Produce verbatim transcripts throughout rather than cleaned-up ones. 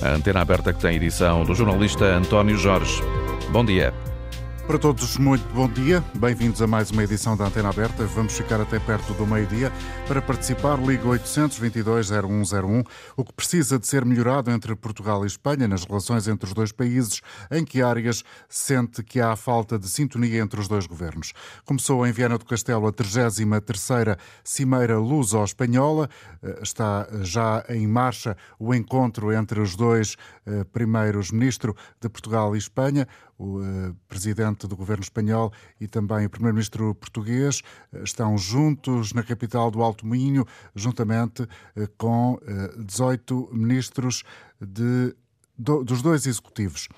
A Antena Aberta, que tem edição do jornalista António Jorge. Bom dia. Para todos, muito bom dia. Bem-vindos a mais uma edição da Antena Aberta. Vamos ficar até perto do meio-dia. Para participar, liga oito dois dois, zero um zero um. O que precisa de ser melhorado entre Portugal e Espanha, nas relações entre os dois países, em que áreas sente que há falta de sintonia entre os dois governos? Começou em Viana do Castelo a trigésima terceira Cimeira Luso-Espanhola. Está já em marcha o encontro entre os dois primeiros ministros de Portugal e Espanha. O uh, presidente do governo espanhol e também o primeiro-ministro português estão juntos na capital do Alto Minho, juntamente uh, com uh, dezoito ministros de, do, dos dois executivos.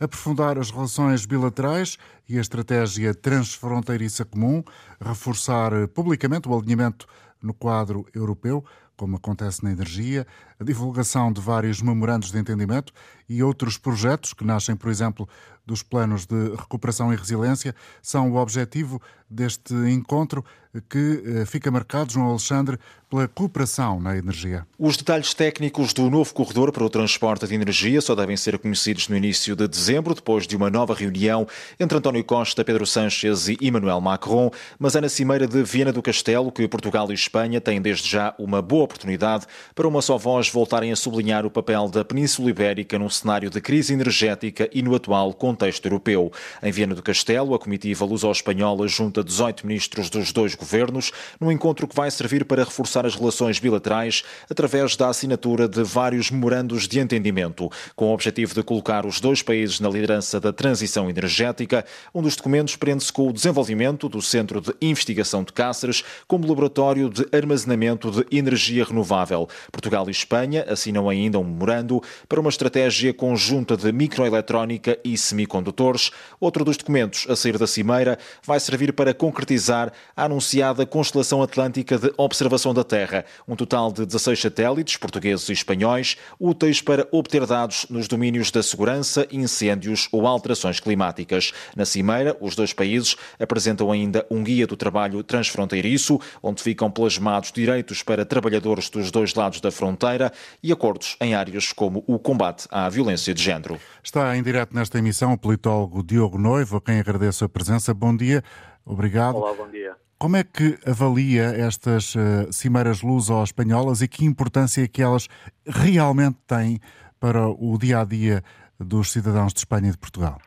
Aprofundar as relações bilaterais e a estratégia transfronteiriça comum, reforçar uh, publicamente o alinhamento no quadro europeu, como acontece na energia, a divulgação de vários memorandos de entendimento e outros projetos que nascem, por exemplo, dos planos de recuperação e resiliência, são o objetivo deste encontro que fica marcado, João Alexandre, pela cooperação na energia. Os detalhes técnicos do novo corredor para o transporte de energia só devem ser conhecidos no início de dezembro, depois de uma nova reunião entre António Costa, Pedro Sánchez e Emmanuel Macron, mas é na Cimeira de Viana do Castelo que Portugal e Espanha têm desde já uma boa oportunidade para uma só voz voltarem a sublinhar o papel da Península Ibérica num cenário de crise energética e no atual contexto europeu. Em Viana do Castelo, a comitiva luso-espanhola junta dezoito ministros dos dois governos num encontro que vai servir para reforçar as relações bilaterais através da assinatura de vários memorandos de entendimento, com o objetivo de colocar os dois países na liderança da transição energética. Um dos documentos prende-se com o desenvolvimento do Centro de Investigação de Cáceres como laboratório de armazenamento de energia renovável. Portugal e Espanha assinam ainda um memorando para uma estratégia conjunta de microeletrónica e semicondutores. Outro dos documentos a sair da Cimeira vai servir para concretizar a anunciada Constelação Atlântica de Observação da Terra, um total de dezasseis satélites portugueses e espanhóis úteis para obter dados nos domínios da segurança, incêndios ou alterações climáticas. Na Cimeira, os dois países apresentam ainda um guia do trabalho transfronteiriço, onde ficam plasmados direitos para trabalhadores dos dois lados da fronteira e acordos em áreas como o combate à violência de género. Está em direto nesta emissão o politólogo Diogo Noivo, a quem agradeço a presença. Bom dia, obrigado. Olá, bom dia. Como é que avalia estas uh, cimeiras luso-espanholas e que importância é que elas realmente têm para o dia-a-dia dos cidadãos de Espanha e de Portugal?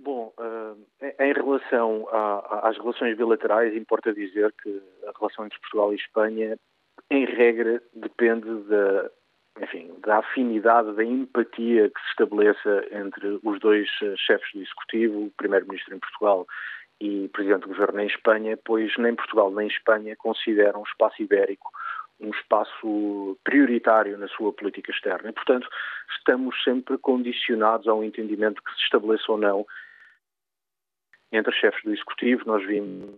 Bom, uh, em relação a, às relações bilaterais, importa dizer que a relação entre Portugal e Espanha em regra, depende da, enfim, da afinidade, da empatia que se estabeleça entre os dois chefes do Executivo, Primeiro-Ministro em Portugal e Presidente do Governo em Espanha, pois nem Portugal nem Espanha consideram o espaço ibérico um espaço prioritário na sua política externa. E, portanto, estamos sempre condicionados ao entendimento que se estabeleça ou não entre chefes do Executivo. Nós vimos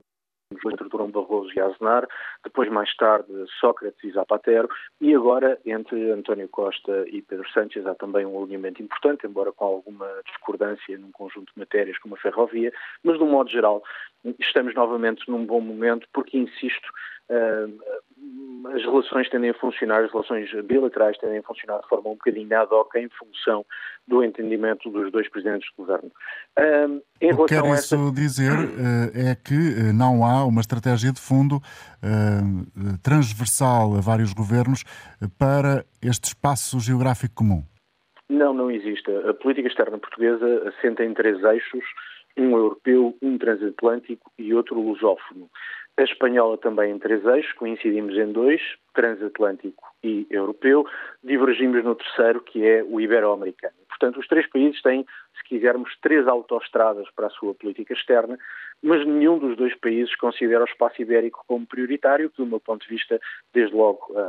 entre Durão Barroso e Azenar, depois mais tarde Sócrates e Zapatero, e agora entre António Costa e Pedro Sánchez há também um alinhamento importante, embora com alguma discordância num conjunto de matérias como a ferrovia, mas de um modo geral estamos novamente num bom momento porque, insisto, as relações tendem a funcionar, as relações bilaterais tendem a funcionar de forma um bocadinho ad hoc em função do entendimento dos dois presidentes do governo. Um, em o que quer isso essa... dizer é que não há uma estratégia de fundo uh, transversal a vários governos para este espaço geográfico comum? Não, não existe. A política externa portuguesa assenta em três eixos, um europeu, um transatlântico e outro lusófono. A espanhola também em três eixos, coincidimos em dois, transatlântico e europeu, divergimos no terceiro, que é o ibero-americano. Portanto, os três países têm, se quisermos, três autoestradas para a sua política externa, mas nenhum dos dois países considera o espaço ibérico como prioritário, que, do meu ponto de vista, desde logo, uh, uh,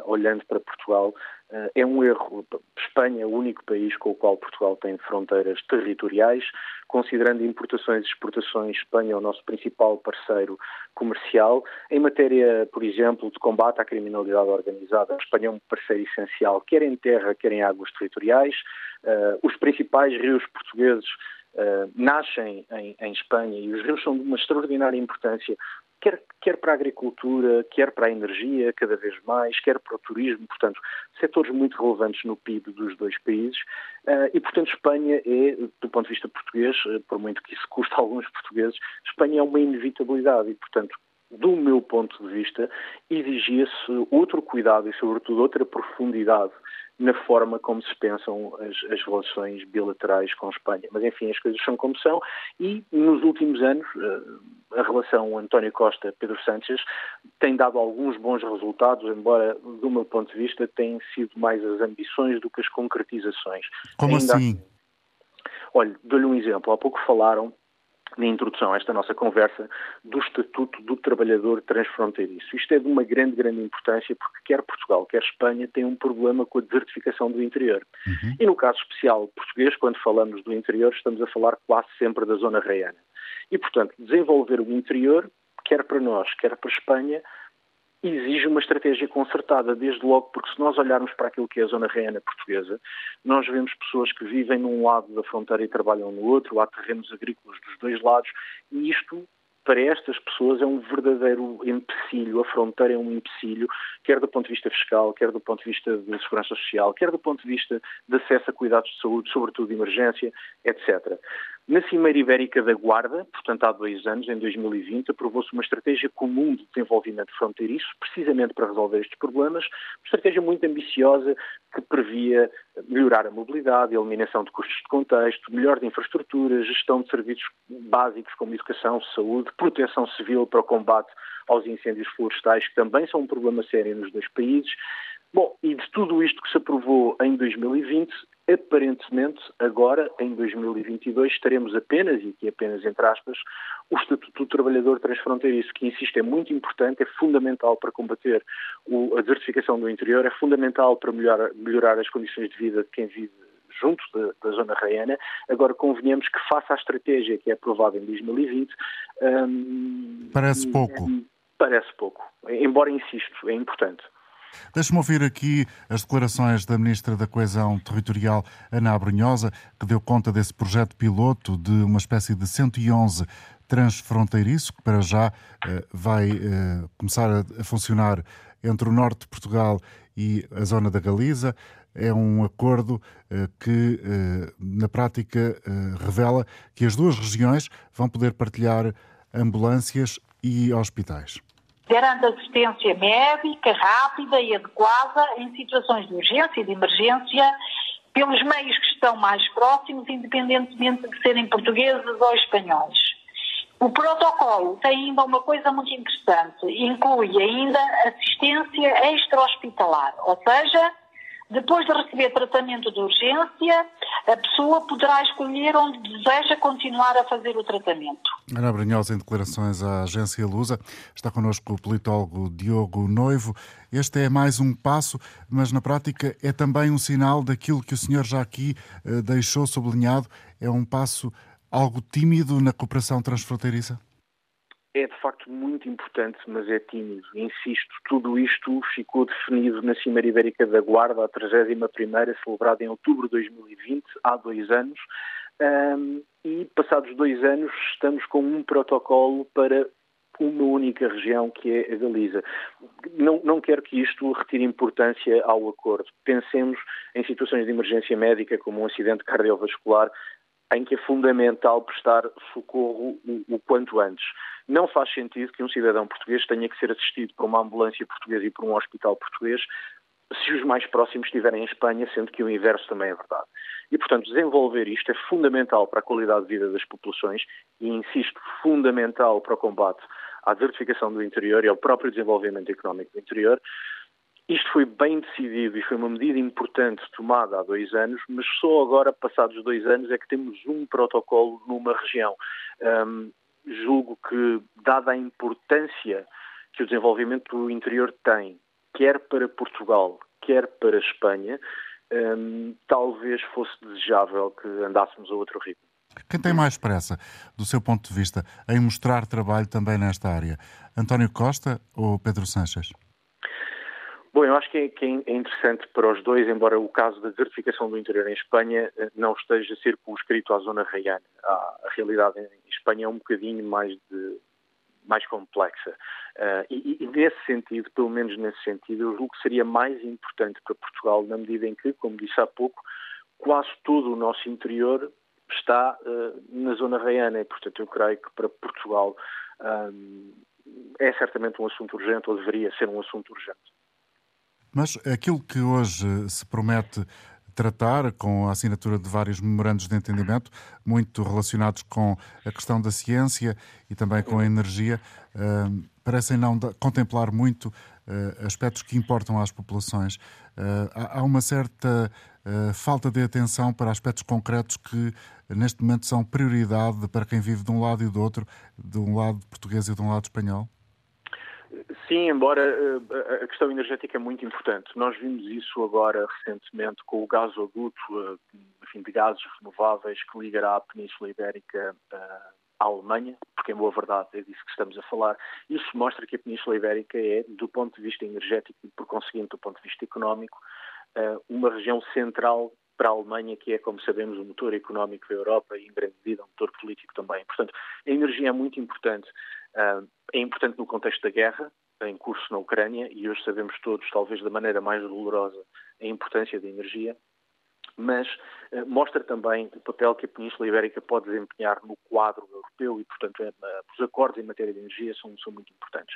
uh, olhando para Portugal, uh, é um erro. Espanha é o único país com o qual Portugal tem fronteiras territoriais. Considerando importações e exportações, Espanha é o nosso principal parceiro comercial. Em matéria, por exemplo, de combate à criminalidade organizada, a Espanha é um parceiro essencial, quer em terra, quer em águas territoriais. Uh, os principais rios portugueses uh, nascem em, em Espanha e os rios são de uma extraordinária importância quer, quer para a agricultura, quer para a energia, cada vez mais, quer para o turismo, portanto, setores muito relevantes no P I B dos dois países, uh, e, portanto, Espanha é, do ponto de vista português, por muito que isso custe a alguns portugueses, Espanha é uma inevitabilidade e, portanto, do meu ponto de vista, exigia-se outro cuidado e, sobretudo, outra profundidade na forma como se pensam as, as relações bilaterais com a Espanha. Mas, enfim, as coisas são como são e, nos últimos anos, a relação António Costa-Pedro Sánchez tem dado alguns bons resultados, embora, do meu ponto de vista, têm sido mais as ambições do que as concretizações. Como Ainda assim? Olha, dou-lhe um exemplo. Há pouco falaram, na introdução a esta nossa conversa, do Estatuto do Trabalhador Transfronteiriço. Isto é de uma grande, grande importância porque quer Portugal, quer Espanha têm um problema com a desertificação do interior. Uhum. E no caso especial português, quando falamos do interior, estamos a falar quase sempre da zona raiana. E, portanto, desenvolver o interior, quer para nós, quer para Espanha, exige uma estratégia concertada, desde logo, porque se nós olharmos para aquilo que é a zona raiana portuguesa, nós vemos pessoas que vivem num lado da fronteira e trabalham no outro, há terrenos agrícolas dos dois lados, e isto, para estas pessoas, é um verdadeiro empecilho, a fronteira é um empecilho, quer do ponto de vista fiscal, quer do ponto de vista da segurança social, quer do ponto de vista de acesso a cuidados de saúde, sobretudo de emergência, etcétera. Na Cimeira Ibérica da Guarda, portanto há dois anos, em dois mil e vinte, aprovou-se uma estratégia comum de desenvolvimento fronteiriço, precisamente para resolver estes problemas, uma estratégia muito ambiciosa que previa melhorar a mobilidade, a eliminação de custos de contexto, melhor de infraestrutura, gestão de serviços básicos como educação, saúde, proteção civil para o combate aos incêndios florestais, que também são um problema sério nos dois países. Bom, e de tudo isto que se aprovou em dois mil e vinte, aparentemente, agora, em dois mil e vinte e dois, teremos apenas, e aqui apenas entre aspas, o Estatuto do Trabalhador Transfronteiriço, que, insisto, é muito importante, é fundamental para combater o, a desertificação do interior, é fundamental para melhorar, melhorar as condições de vida de quem vive junto de, da zona raiana. Agora, convenhamos que, face à estratégia que é aprovada em dois mil e vinte... Hum, parece pouco. Hum, parece pouco, embora, insisto, é importante. Deixe-me ouvir aqui as declarações da Ministra da Coesão Territorial, Ana Abrunhosa, que deu conta desse projeto piloto de uma espécie de cento e onze transfronteiriço, que para já eh, vai eh, começar a, a funcionar entre o norte de Portugal e a zona da Galiza. É um acordo eh, que, eh, na prática, eh, revela que as duas regiões vão poder partilhar ambulâncias e hospitais, garante assistência médica rápida e adequada em situações de urgência e de emergência pelos meios que estão mais próximos, independentemente de serem portugueses ou espanhóis. O protocolo tem ainda uma coisa muito interessante, inclui ainda assistência extra-hospitalar, ou seja, depois de receber tratamento de urgência, a pessoa poderá escolher onde deseja continuar a fazer o tratamento. Ana Brunhosa, em declarações à agência Lusa. Está connosco o politólogo Diogo Noivo. Este é mais um passo, mas na prática é também um sinal daquilo que o senhor já aqui eh, deixou sublinhado. É um passo algo tímido na cooperação transfronteiriça? É, de facto, muito importante, mas é tímido. Insisto, tudo isto ficou definido na Cimeira Ibérica da Guarda, a trigésima primeira, celebrada em outubro de dois mil e vinte, há dois anos, um, e passados dois anos estamos com um protocolo para uma única região, que é a Galiza. Não, não quero que isto retire importância ao acordo. Pensemos em situações de emergência médica, como um acidente cardiovascular, em que é fundamental prestar socorro o quanto antes. Não faz sentido que um cidadão português tenha que ser assistido por uma ambulância portuguesa e por um hospital português se os mais próximos estiverem em Espanha, sendo que o inverso também é verdade. E, portanto, desenvolver isto é fundamental para a qualidade de vida das populações e, insisto, fundamental para o combate à desertificação do interior e ao próprio desenvolvimento económico do interior. Isto foi bem decidido e foi uma medida importante tomada há dois anos, mas só agora, passados dois anos, é que temos um protocolo numa região. Hum, julgo que, dada a importância que o desenvolvimento do interior tem, quer para Portugal, quer para Espanha, hum, talvez fosse desejável que andássemos a outro ritmo. Quem tem mais pressa, do seu ponto de vista, em mostrar trabalho também nesta área? António Costa ou Pedro Sánchez? Bom, eu acho que é interessante para os dois, embora o caso da desertificação do interior em Espanha não esteja circunscrito à zona raiana. A realidade em Espanha é um bocadinho mais de mais complexa. Uh, e, e nesse sentido, pelo menos nesse sentido, eu julgo que seria mais importante para Portugal, na medida em que, como disse há pouco, quase todo o nosso interior está uh, na zona raiana e, portanto, eu creio que para Portugal um, é certamente um assunto urgente, ou deveria ser um assunto urgente. Mas aquilo que hoje se promete tratar, com a assinatura de vários memorandos de entendimento, muito relacionados com a questão da ciência e também com a energia, uh, parecem não da, contemplar muito uh, aspectos que importam às populações. Uh, há, há uma certa uh, falta de atenção para aspectos concretos que, neste momento, são prioridade para quem vive de um lado e do outro, de um lado português e de um lado espanhol? Sim, embora a questão energética é muito importante. Nós vimos isso agora recentemente com o gasoduto, enfim, de gases renováveis que ligará a Península Ibérica à Alemanha, porque em boa verdade é disso que estamos a falar. Isso mostra que a Península Ibérica é, do ponto de vista energético e por conseguinte do ponto de vista económico, uma região central para a Alemanha, que é, como sabemos, o motor económico da Europa e, em grande medida, um motor político também. Portanto, a energia é muito importante. É importante no contexto da guerra em curso na Ucrânia, e hoje sabemos todos, talvez da maneira mais dolorosa, a importância da energia, mas mostra também o papel que a Península Ibérica pode desempenhar no quadro europeu e, portanto, os acordos em matéria de energia são, são muito importantes.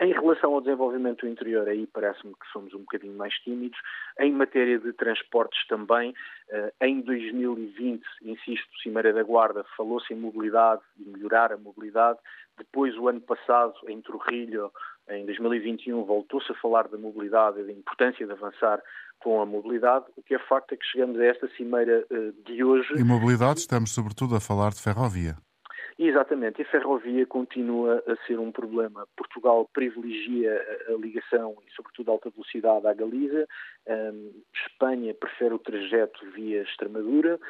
Em relação ao desenvolvimento do interior, aí parece-me que somos um bocadinho mais tímidos. Em matéria de transportes também, em dois mil e vinte, insisto, Cimeira da Guarda, falou-se em mobilidade e melhorar a mobilidade. Depois, o ano passado, em Trujillo, em dois mil e vinte e um, voltou-se a falar da mobilidade e da importância de avançar com a mobilidade. O que é facto é que chegamos a esta cimeira de hoje. E mobilidade, estamos sobretudo a falar de ferrovia. Exatamente, e a ferrovia continua a ser um problema. Portugal privilegia a ligação e, sobretudo, a alta velocidade à Galiza. Um, Espanha prefere o trajeto via Extremadura.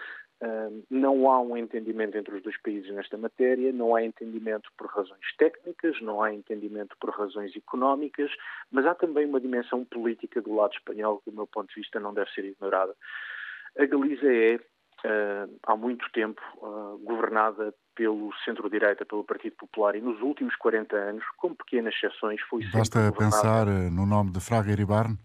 Um, não há um entendimento entre os dois países nesta matéria, não há entendimento por razões técnicas, não há entendimento por razões económicas, mas há também uma dimensão política do lado espanhol que, do meu ponto de vista, não deve ser ignorada. A Galiza é, Uh, há muito tempo uh, governada pelo centro-direita, pelo Partido Popular, e nos últimos quarenta anos, com pequenas exceções, foi sempre governada. Basta pensar no nome de Fraga Iribarne?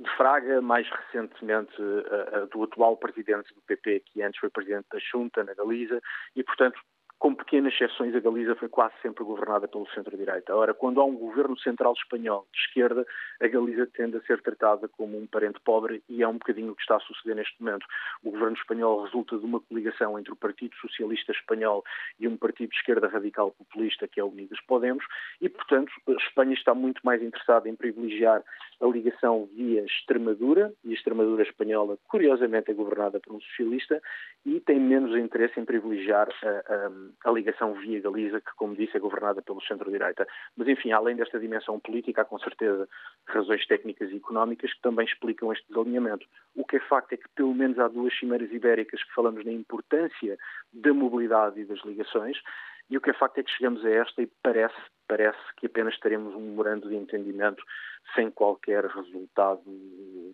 De Fraga, mais recentemente uh, uh, do atual presidente do P P, que antes foi presidente da Junta, na Galiza, e, portanto, com pequenas exceções, a Galiza foi quase sempre governada pelo centro-direita. Ora, quando há um governo central espanhol de esquerda, a Galiza tende a ser tratada como um parente pobre, e é um bocadinho o que está a suceder neste momento. O governo espanhol resulta de uma coligação entre o Partido Socialista Espanhol e um partido de esquerda radical populista, que é o Unidas Podemos, e, portanto, a Espanha está muito mais interessada em privilegiar a ligação via Extremadura, e a Extremadura espanhola, curiosamente, é governada por um socialista, e tem menos interesse em privilegiar a, a a ligação via Galiza, que, como disse, é governada pelo centro-direita. Mas, enfim, além desta dimensão política, há com certeza razões técnicas e económicas que também explicam este desalinhamento. O que é facto é que, pelo menos, há duas cimeiras ibéricas que falamos na importância da mobilidade e das ligações, e o que é facto é que chegamos a esta e parece, parece que apenas teremos um memorando de entendimento sem qualquer resultado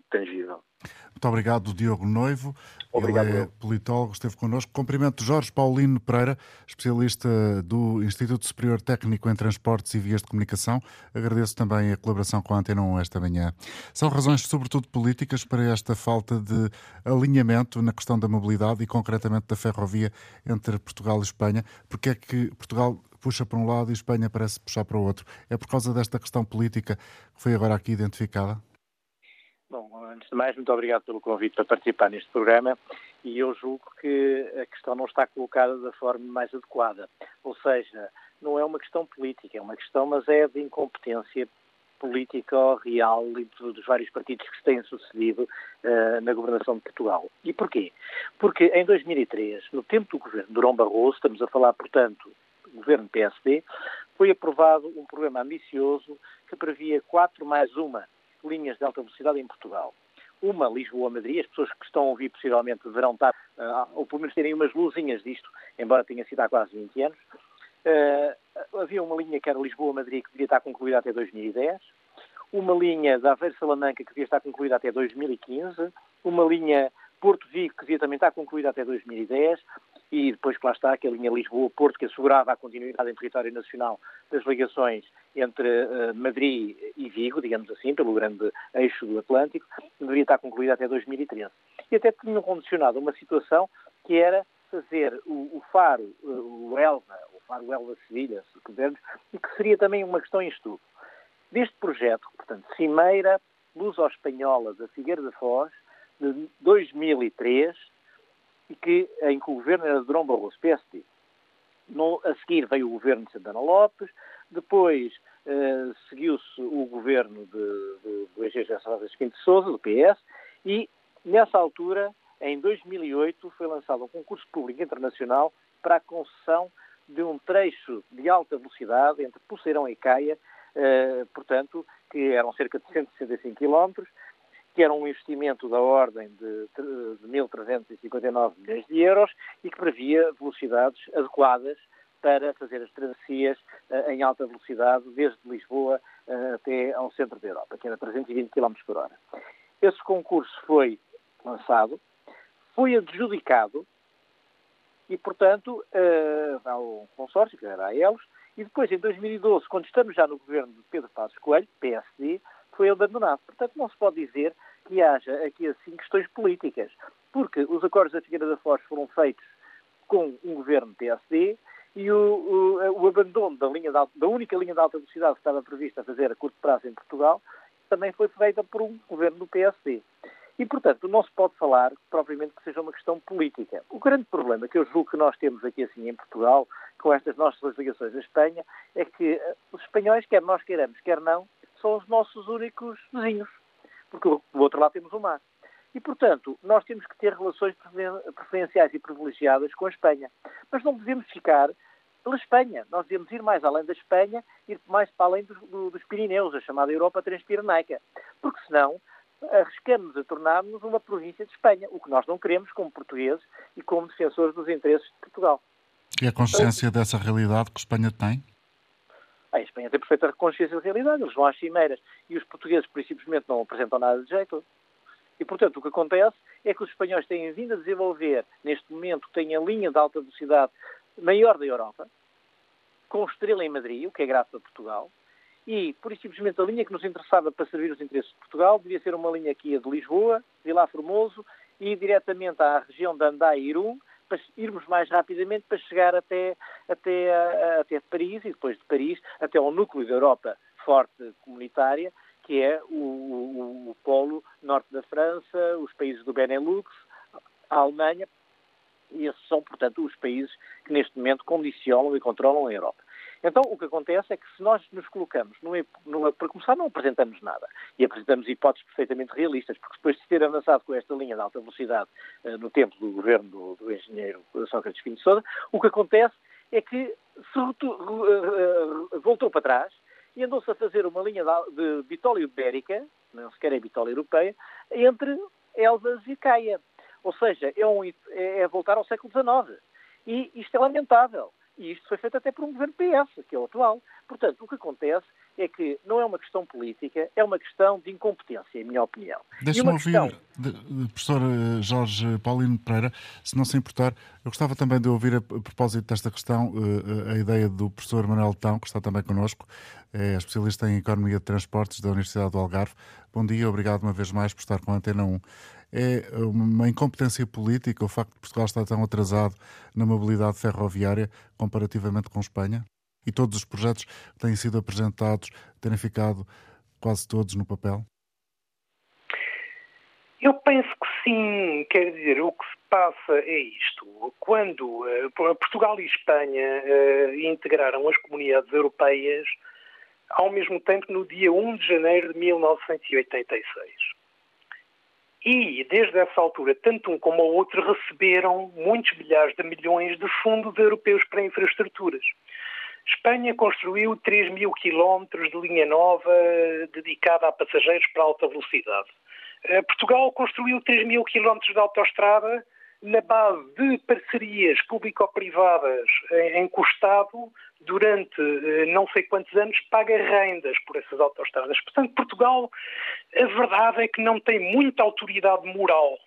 tangível. Muito obrigado, Diogo Noivo. Obrigado. Ele é politólogo, esteve connosco. Cumprimento Jorge Paulino Pereira, especialista do Instituto Superior Técnico em Transportes e Vias de Comunicação. Agradeço também a colaboração com a Antena um esta manhã. São razões, sobretudo políticas, para esta falta de alinhamento na questão da mobilidade e, concretamente, da ferrovia entre Portugal e Espanha. Porque é que Portugal puxa para um lado e Espanha parece puxar para o outro? É por causa desta questão política que foi agora aqui identificada? Bom, antes de mais, muito obrigado pelo convite para participar neste programa, e eu julgo que a questão não está colocada da forma mais adequada. Ou seja, não é uma questão política, é uma questão, mas é de incompetência política ou real e dos vários partidos que se têm sucedido uh, na governação de Portugal. E porquê? Porque em dois mil e três, no tempo do governo Durão Barroso, estamos a falar, portanto, governo P S D, foi aprovado um programa ambicioso que previa quatro mais uma linhas de alta velocidade em Portugal. Uma, Lisboa-Madrid, as pessoas que estão a ouvir possivelmente deverão estar, uh, ou pelo menos terem umas luzinhas disto, embora tenha sido há quase vinte anos. Uh, havia uma linha que era Lisboa-Madrid, que devia estar concluída até dois mil e dez, uma linha da Aveiro-Salamanca, que devia estar concluída até dois mil e quinze, uma linha Porto-Vigo, que devia também estar concluída até dois mil e dez, e depois que lá está, que a linha Lisboa-Porto, que assegurava a continuidade em território nacional das ligações entre uh, Madrid e Vigo, digamos assim, pelo grande eixo do Atlântico, deveria estar concluída até dois mil e treze. E até tinham condicionado uma situação que era fazer o, o faro, o Elva, o faro Elva-Sevilha, se pudermos, e que seria também uma questão em estudo. Deste projeto, portanto, Cimeira Luso-Espanhola da Figueira da Foz, de dois mil e três, e que, em que o governo era de Durão Barroso, P S D. No, a seguir veio o governo de Santana Lopes, depois eh, seguiu-se o governo do E G José Rondão de Sousa, do P S, e nessa altura, em dois mil e oito, foi lançado um concurso público internacional para a concessão de um trecho de alta velocidade entre Poceirão e Caia, eh, portanto, que eram cerca de cento e sessenta e cinco quilómetros, que era um investimento da ordem de mil trezentos e cinquenta e nove milhões de euros e que previa velocidades adequadas para fazer as travessias uh, em alta velocidade desde Lisboa uh, até ao centro da Europa, que era trezentos e vinte quilómetros por hora. Esse concurso foi lançado, foi adjudicado e, portanto, uh, ao consórcio, que era a ELOS, e depois, em dois mil e doze, quando estamos já no governo de Pedro Passos Coelho, P S D, foi abandonado. Portanto, não se pode dizer que haja aqui assim questões políticas, porque os acordos da Figueira da Foz foram feitos com um governo P S D e o, o, o abandono da, linha de, da única linha de alta velocidade que estava prevista a fazer a curto prazo em Portugal também foi feita por um governo do P S D. E, portanto, não se pode falar propriamente que seja uma questão política. O grande problema que eu julgo que nós temos aqui assim em Portugal, com estas nossas ligações à Espanha, é que os espanhóis, quer nós queiramos, quer não, são os nossos únicos vizinhos, porque do outro lado temos o mar. E, portanto, nós temos que ter relações preferenciais e privilegiadas com a Espanha. Mas não devemos ficar pela Espanha. Nós devemos ir mais além da Espanha, ir mais para além do, do, dos Pirineus, a chamada Europa Transpirenaica. Porque, senão, arriscamos a tornar-nos uma província de Espanha, o que nós não queremos como portugueses e como defensores dos interesses de Portugal. E a consciência dessa realidade que a Espanha tem? A Espanha tem perfeita consciência da realidade, eles vão às cimeiras e os portugueses, principalmente, não apresentam nada de jeito. E, portanto, o que acontece é que os espanhóis têm vindo a desenvolver, neste momento, têm a linha de alta velocidade maior da Europa, com estrela em Madrid, o que é graças a Portugal, e, por isso, simplesmente, a linha que nos interessava para servir os interesses de Portugal devia ser uma linha aqui de Lisboa, Vila Formoso, e diretamente à região de Andai e Irum, para irmos mais rapidamente para chegar até, até, até Paris e depois de Paris até ao núcleo da Europa forte comunitária, que é o, o, o polo norte da França, os países do Benelux, a Alemanha, e esses são, portanto, os países que neste momento condicionam e controlam a Europa. Então, o que acontece é que se nós nos colocamos, no, no, para começar, não apresentamos nada. E apresentamos hipóteses perfeitamente realistas, porque depois de ter avançado com esta linha de alta velocidade uh, no tempo do governo do, do engenheiro Sócrates Pinto Sousa, o que acontece é que se retu, uh, uh, voltou para trás e andou-se a fazer uma linha de, de bitola ibérica, não sequer é bitola europeia, entre Elvas e Caia. Ou seja, é, um, é voltar ao século dezenove. E isto é lamentável. E isto foi feito até por um governo P S, que é o atual. Portanto, o que acontece é que não é uma questão política, é uma questão de incompetência, em minha opinião. Deixa-me ouvir, questão... de, professor Jorge Paulino Pereira, se não se importar, eu gostava também de ouvir, a, a propósito desta questão, a, a ideia do professor Manuel Tão, que está também connosco, é especialista em Economia de Transportes da Universidade do Algarve. Bom dia, obrigado uma vez mais por estar com a Antena um. É uma incompetência política o facto de Portugal estar tão atrasado na mobilidade ferroviária comparativamente com Espanha? E todos os projetos que têm sido apresentados terem ficado quase todos no papel? Eu penso que sim. Quer dizer, o que se passa é isto. Quando uh, Portugal e Espanha uh, integraram as comunidades europeias ao mesmo tempo no dia um de janeiro de mil novecentos e oitenta e seis. E, desde essa altura, tanto um como o outro receberam muitos bilhões de milhões de fundos europeus para infraestruturas. Espanha construiu três mil quilómetros de linha nova dedicada a passageiros para alta velocidade. Portugal construiu três mil quilómetros de autoestrada na base de parcerias público-privadas em costado durante não sei quantos anos, paga rendas por essas autoestradas. Portanto, Portugal, a verdade é que não tem muita autoridade moral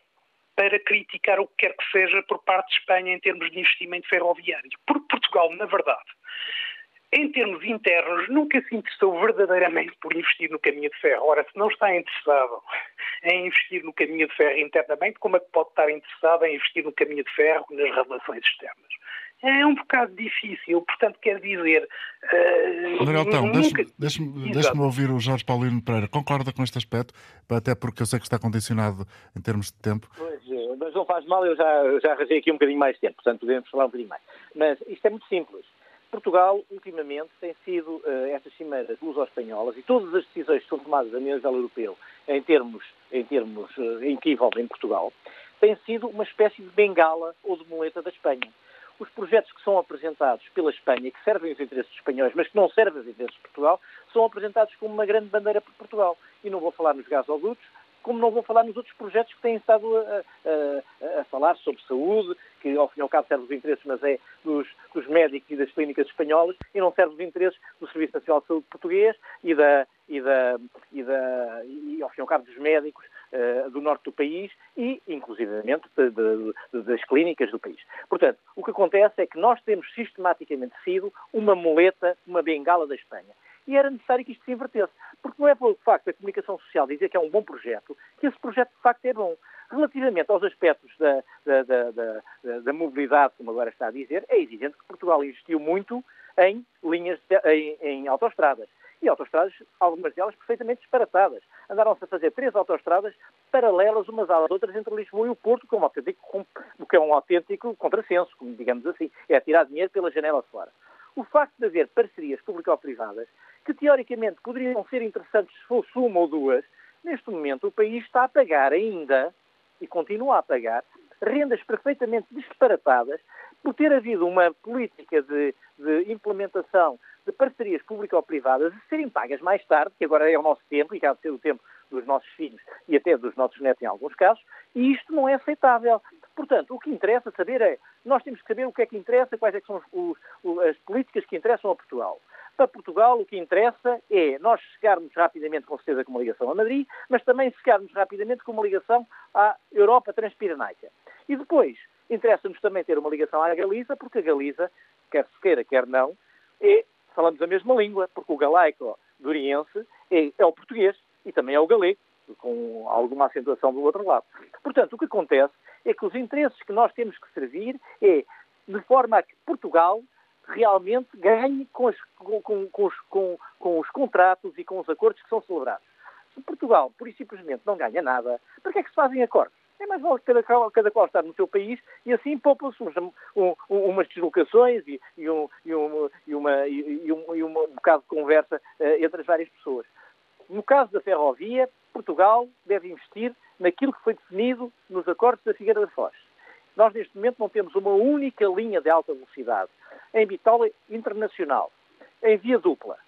para criticar o que quer que seja por parte de Espanha em termos de investimento ferroviário. Porque Portugal, na verdade, em termos internos, nunca se interessou verdadeiramente por investir no caminho de ferro. Ora, se não está interessado em investir no caminho de ferro internamente, como é que pode estar interessado em investir no caminho de ferro nas relações externas? É um bocado difícil, portanto, quer dizer... Uh, Manuel Tão, nunca... deixe-me deixe-me ouvir o Jorge Paulino Pereira. Concorda com este aspecto? Até porque eu sei que está condicionado em termos de tempo. Pois, mas não faz mal, eu já, já arranjei aqui um bocadinho mais de tempo, portanto, podemos falar um bocadinho mais. Mas isto é muito simples. Portugal, ultimamente, tem sido uh, essas cimeiras luso-espanholas e todas as decisões que são tomadas a nível europeu em termos, em termos uh, em que envolvem Portugal, tem sido uma espécie de bengala ou de muleta da Espanha. Os projetos que são apresentados pela Espanha, que servem os interesses espanhóis, mas que não servem os interesses de Portugal, são apresentados como uma grande bandeira para Portugal. E não vou falar nos gasodutos, como não vou falar nos outros projetos que têm estado a, a, a falar sobre saúde, que ao fim e ao cabo serve os interesses, mas é dos, dos médicos e das clínicas espanholas, e não serve os interesses do Serviço Nacional de Saúde português e, da, e, da, e, da, e ao fim e ao cabo dos médicos do norte do país e, inclusivamente, de, de, das clínicas do país. Portanto, o que acontece é que nós temos sistematicamente sido uma muleta, uma bengala da Espanha. E era necessário que isto se invertesse. Porque não é pelo facto da comunicação social dizer que é um bom projeto, que esse projeto, de facto, é bom. Relativamente aos aspectos da, da, da, da, da mobilidade, como agora está a dizer, é evidente que Portugal investiu muito em linhas, de, em, em autoestradas. E autoestradas, algumas delas perfeitamente disparatadas. Andaram-se a fazer três autoestradas paralelas umas às outras entre Lisboa e o Porto, que é um autêntico, que é um autêntico contrassenso, digamos assim. É tirar dinheiro pela janela fora. O facto de haver parcerias público-privadas, que teoricamente poderiam ser interessantes se fosse uma ou duas, neste momento o país está a pagar ainda, e continua a pagar, rendas perfeitamente disparatadas por ter havido uma política de, de implementação de parcerias público-privadas a serem pagas mais tarde, que agora é o nosso tempo, e que há de ser o tempo dos nossos filhos e até dos nossos netos em alguns casos, e isto não é aceitável. Portanto, o que interessa saber é, nós temos que saber o que é que interessa, quais é que são os, os, as políticas que interessam a Portugal. Para Portugal, o que interessa é nós chegarmos rapidamente, com certeza, com uma ligação a Madrid, mas também chegarmos rapidamente com uma ligação à Europa Transpirenaica. E depois, interessa-nos também ter uma ligação à Galiza, porque a Galiza, quer se queira, quer não, é... falamos a mesma língua, porque o galaico-duriense é, é o português e também é o galego, com alguma acentuação do outro lado. Portanto, o que acontece é que os interesses que nós temos que servir é de forma a que Portugal realmente ganhe com, as, com, com, com, os, com, com os contratos e com os acordos que são celebrados. Se Portugal, por isso simplesmente, não ganha nada, para que é que se fazem acordos? É mais vale cada, cada qual estar no seu país e assim poupam-se um, um, umas deslocações e, e, um, e, um, e, uma, e, um, e um bocado de conversa uh, entre as várias pessoas. No caso da ferrovia, Portugal deve investir naquilo que foi definido nos acordos da Figueira da Foz. Nós, neste momento, não temos uma única linha de alta velocidade em bitola internacional, em via dupla,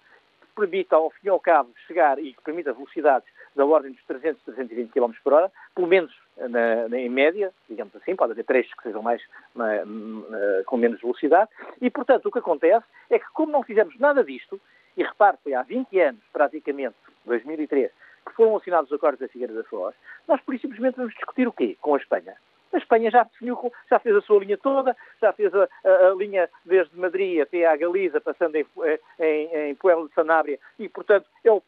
que permita, ao fim e ao cabo, chegar e que permita velocidades da ordem dos trezentos, trezentos e vinte quilómetros por hora, pelo menos na, na, em média, digamos assim, pode haver trechos que sejam mais na, na, com menos velocidade, e, portanto, o que acontece é que, como não fizemos nada disto, e repare, foi há vinte anos, praticamente, dois mil e três, que foram assinados os acordos da Figueira da Foz, nós, por simplesmente, vamos discutir o quê com a Espanha? A Espanha já definiu, já fez a sua linha toda, já fez a, a, a linha desde Madrid até à Galiza, passando em, em, em Puebla de Sanabria, e, portanto, é o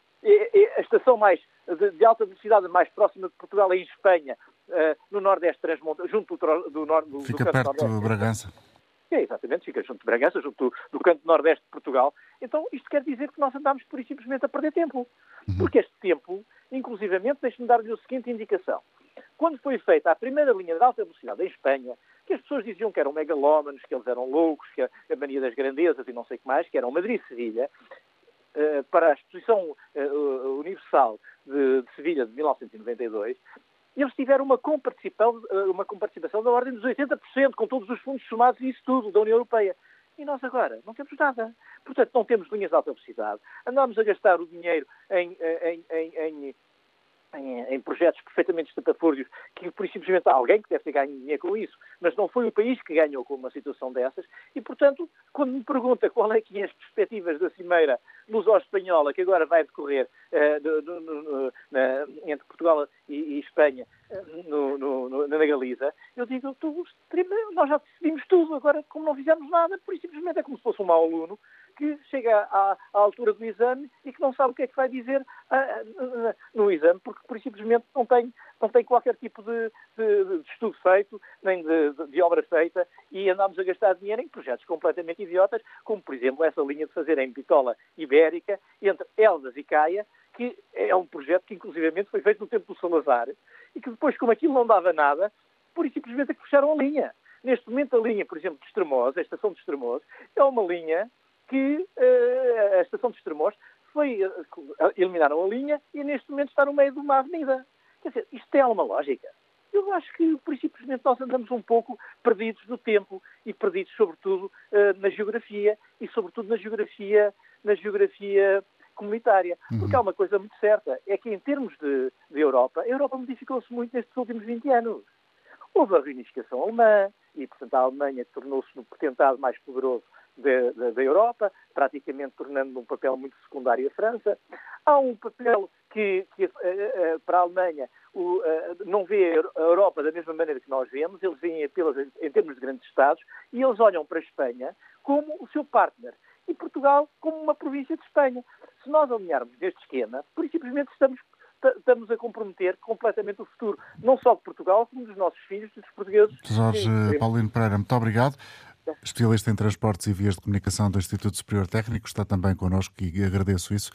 a estação mais de, de alta velocidade mais próxima de Portugal é em Espanha, uh, no Nordeste Transmontano, junto do, do norte do, fica do canto perto de Bragança. É, exatamente, fica junto de Bragança, junto do, do canto Nordeste de Portugal. Então, isto quer dizer que nós andámos por isso simplesmente a perder tempo. Uhum. Porque este tempo, inclusivamente, deixe-me dar-lhe a seguinte indicação. Quando foi feita a primeira linha de alta velocidade em Espanha, que as pessoas diziam que eram megalómanos, que eles eram loucos, que a, a mania das grandezas e não sei o que mais, que eram Madrid-Sevilha, para a Exposição Universal de Sevilha de mil novecentos e noventa e dois, eles tiveram uma comparticipação, uma comparticipação da ordem dos oitenta por cento, com todos os fundos somados e isso tudo, da União Europeia. E nós agora não temos nada. Portanto, não temos linhas de alta velocidade. Andámos a gastar o dinheiro em, em, em, em, em, em projetos perfeitamente estapafúrdios, que por simplesmente há alguém que deve ter ganho dinheiro com isso, mas não foi o país que ganhou com uma situação dessas. E, portanto, quando me pergunta qual é que é as perspectivas da Cimeira Luso-Espanhola, que agora vai decorrer uh, no, no, no, na, entre Portugal e, e Espanha, uh, no, no, no, na Galiza, eu digo, nós já decidimos tudo, agora como não fizemos nada, por isso simplesmente é como se fosse um mau aluno que chega à, à altura do exame e que não sabe o que é que vai dizer a, a, a, no exame, porque por simplesmente não tem, não tem qualquer tipo de, de, de estudo feito, nem de, de, de obra feita, e andamos a gastar dinheiro em projetos completamente idiotas, como por exemplo essa linha de fazer em bitola ibérica entre Elvas e Caia, que é um projeto que inclusivamente foi feito no tempo do Salazar, e que depois, como aquilo não dava nada, por e simplesmente é que fecharam a linha. Neste momento a linha, por exemplo, de Estremoz, a estação de Estremoz, é uma linha que uh, a estação de Estremoz foi, uh, eliminaram a linha e neste momento está no meio de uma avenida. Quer dizer, isto tem alguma lógica? Eu acho que, por e simplesmente, nós andamos um pouco perdidos no tempo e perdidos, sobretudo, uh, na geografia e, sobretudo, na geografia, na geografia comunitária. Porque há uma coisa muito certa, é que em termos de, de Europa, a Europa modificou-se muito nestes últimos vinte anos. Houve a reunificação alemã e, portanto, a Alemanha tornou-se no potentado mais poderoso da, da, da Europa, praticamente tornando um papel muito secundário à França. Há um papel que, que para a Alemanha o, não vê a Europa da mesma maneira que nós vemos, eles veem apenas em termos de grandes Estados e eles olham para a Espanha como o seu partner e Portugal como uma província de Espanha. Se nós alinharmos neste esquema, por e simplesmente estamos, estamos a comprometer completamente o futuro, não só de Portugal, como dos nossos filhos e dos portugueses. Jorge Paulino Pereira, muito obrigado. Especialista em transportes e vias de comunicação do Instituto Superior Técnico, está também connosco e agradeço isso.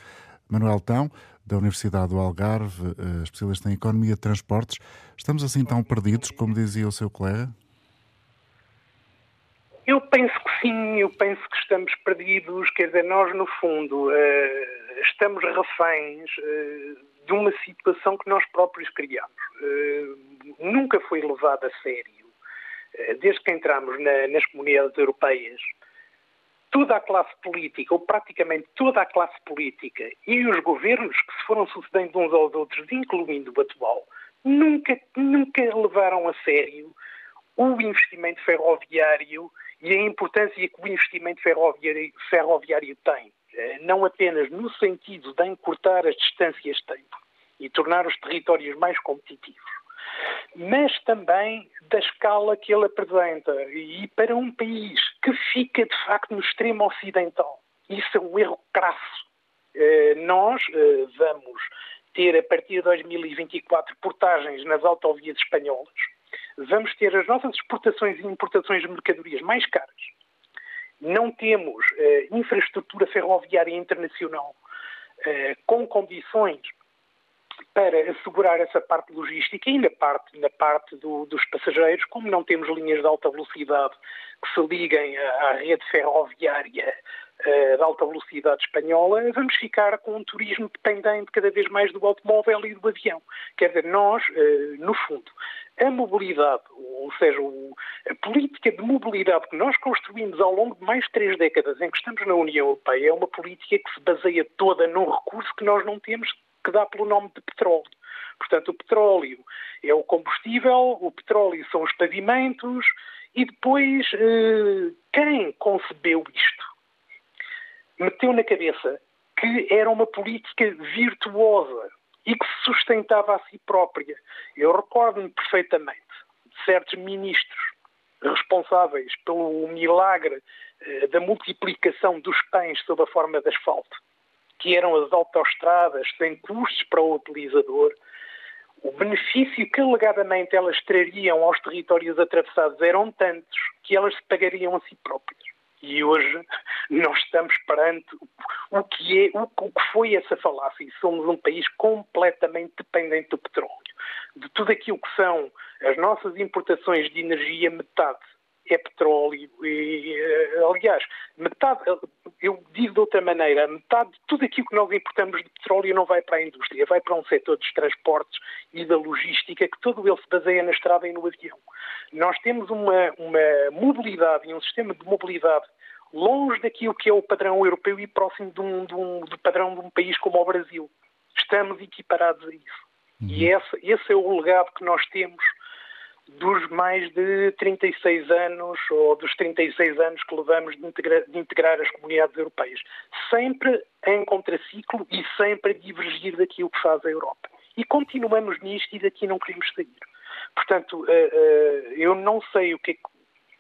Manuel Tão, da Universidade do Algarve, especialista em economia de transportes. Estamos assim tão perdidos, como dizia o seu colega? Eu penso que sim, eu penso que estamos perdidos, quer dizer, nós no fundo uh, estamos reféns uh, de uma situação que nós próprios criamos. Uh, nunca foi levada a sério, uh, desde que entramos na, nas comunidades europeias, toda a classe política, ou praticamente toda a classe política, e os governos que se foram sucedendo uns aos outros, incluindo o atual, nunca, nunca levaram a sério o investimento ferroviário e a importância que o investimento ferroviário, ferroviário tem, não apenas no sentido de encurtar as distâncias de tempo e tornar os territórios mais competitivos, mas também da escala que ele apresenta. E para um país que fica, de facto, no extremo ocidental, isso é um erro crasso. Nós vamos ter, a partir de dois mil e vinte e quatro, portagens nas autovias espanholas, vamos ter as nossas exportações e importações de mercadorias mais caras. Não temos eh, infraestrutura ferroviária internacional eh, com condições para assegurar essa parte logística e na parte, na parte do, dos passageiros, como não temos linhas de alta velocidade que se liguem à rede ferroviária eh, de alta velocidade espanhola, vamos ficar com um turismo dependente cada vez mais do automóvel e do avião. Quer dizer, nós, eh, no fundo, a mobilidade, ou seja, a política de mobilidade que nós construímos ao longo de mais de três décadas em que estamos na União Europeia é uma política que se baseia toda num recurso que nós não temos, que dá pelo nome de petróleo. Portanto, o petróleo é o combustível, o petróleo são os pavimentos e depois quem concebeu isto meteu na cabeça que era uma política virtuosa e que se sustentava a si própria. Eu recordo-me perfeitamente de certos ministros responsáveis pelo milagre eh, da multiplicação dos pães sob a forma de asfalto, que eram as autoestradas sem custos para o utilizador, o benefício que alegadamente elas trariam aos territórios atravessados eram tantos que elas se pagariam a si próprias. E hoje nós estamos perante o que, é, o que foi essa falácia. Somos um país completamente dependente do petróleo. De tudo aquilo que são as nossas importações de energia, metade é petróleo. E, aliás, metade, eu digo de outra maneira, metade de tudo aquilo que nós importamos de petróleo não vai para a indústria, vai para um setor dos transportes e da logística, que todo ele se baseia na estrada e no avião. Nós temos uma, uma mobilidade e um sistema de mobilidade longe daquilo que é o padrão europeu e próximo de um, de um, do padrão de um país como o Brasil. Estamos equiparados a isso. Uhum. E esse, esse é o legado que nós temos dos mais de trinta e seis anos, ou dos trinta e seis anos que levamos de integrar, de integrar as comunidades europeias. Sempre em contraciclo e sempre a divergir daquilo que faz a Europa. E continuamos nisto e daqui não queremos sair. Portanto, eu não sei o que é que,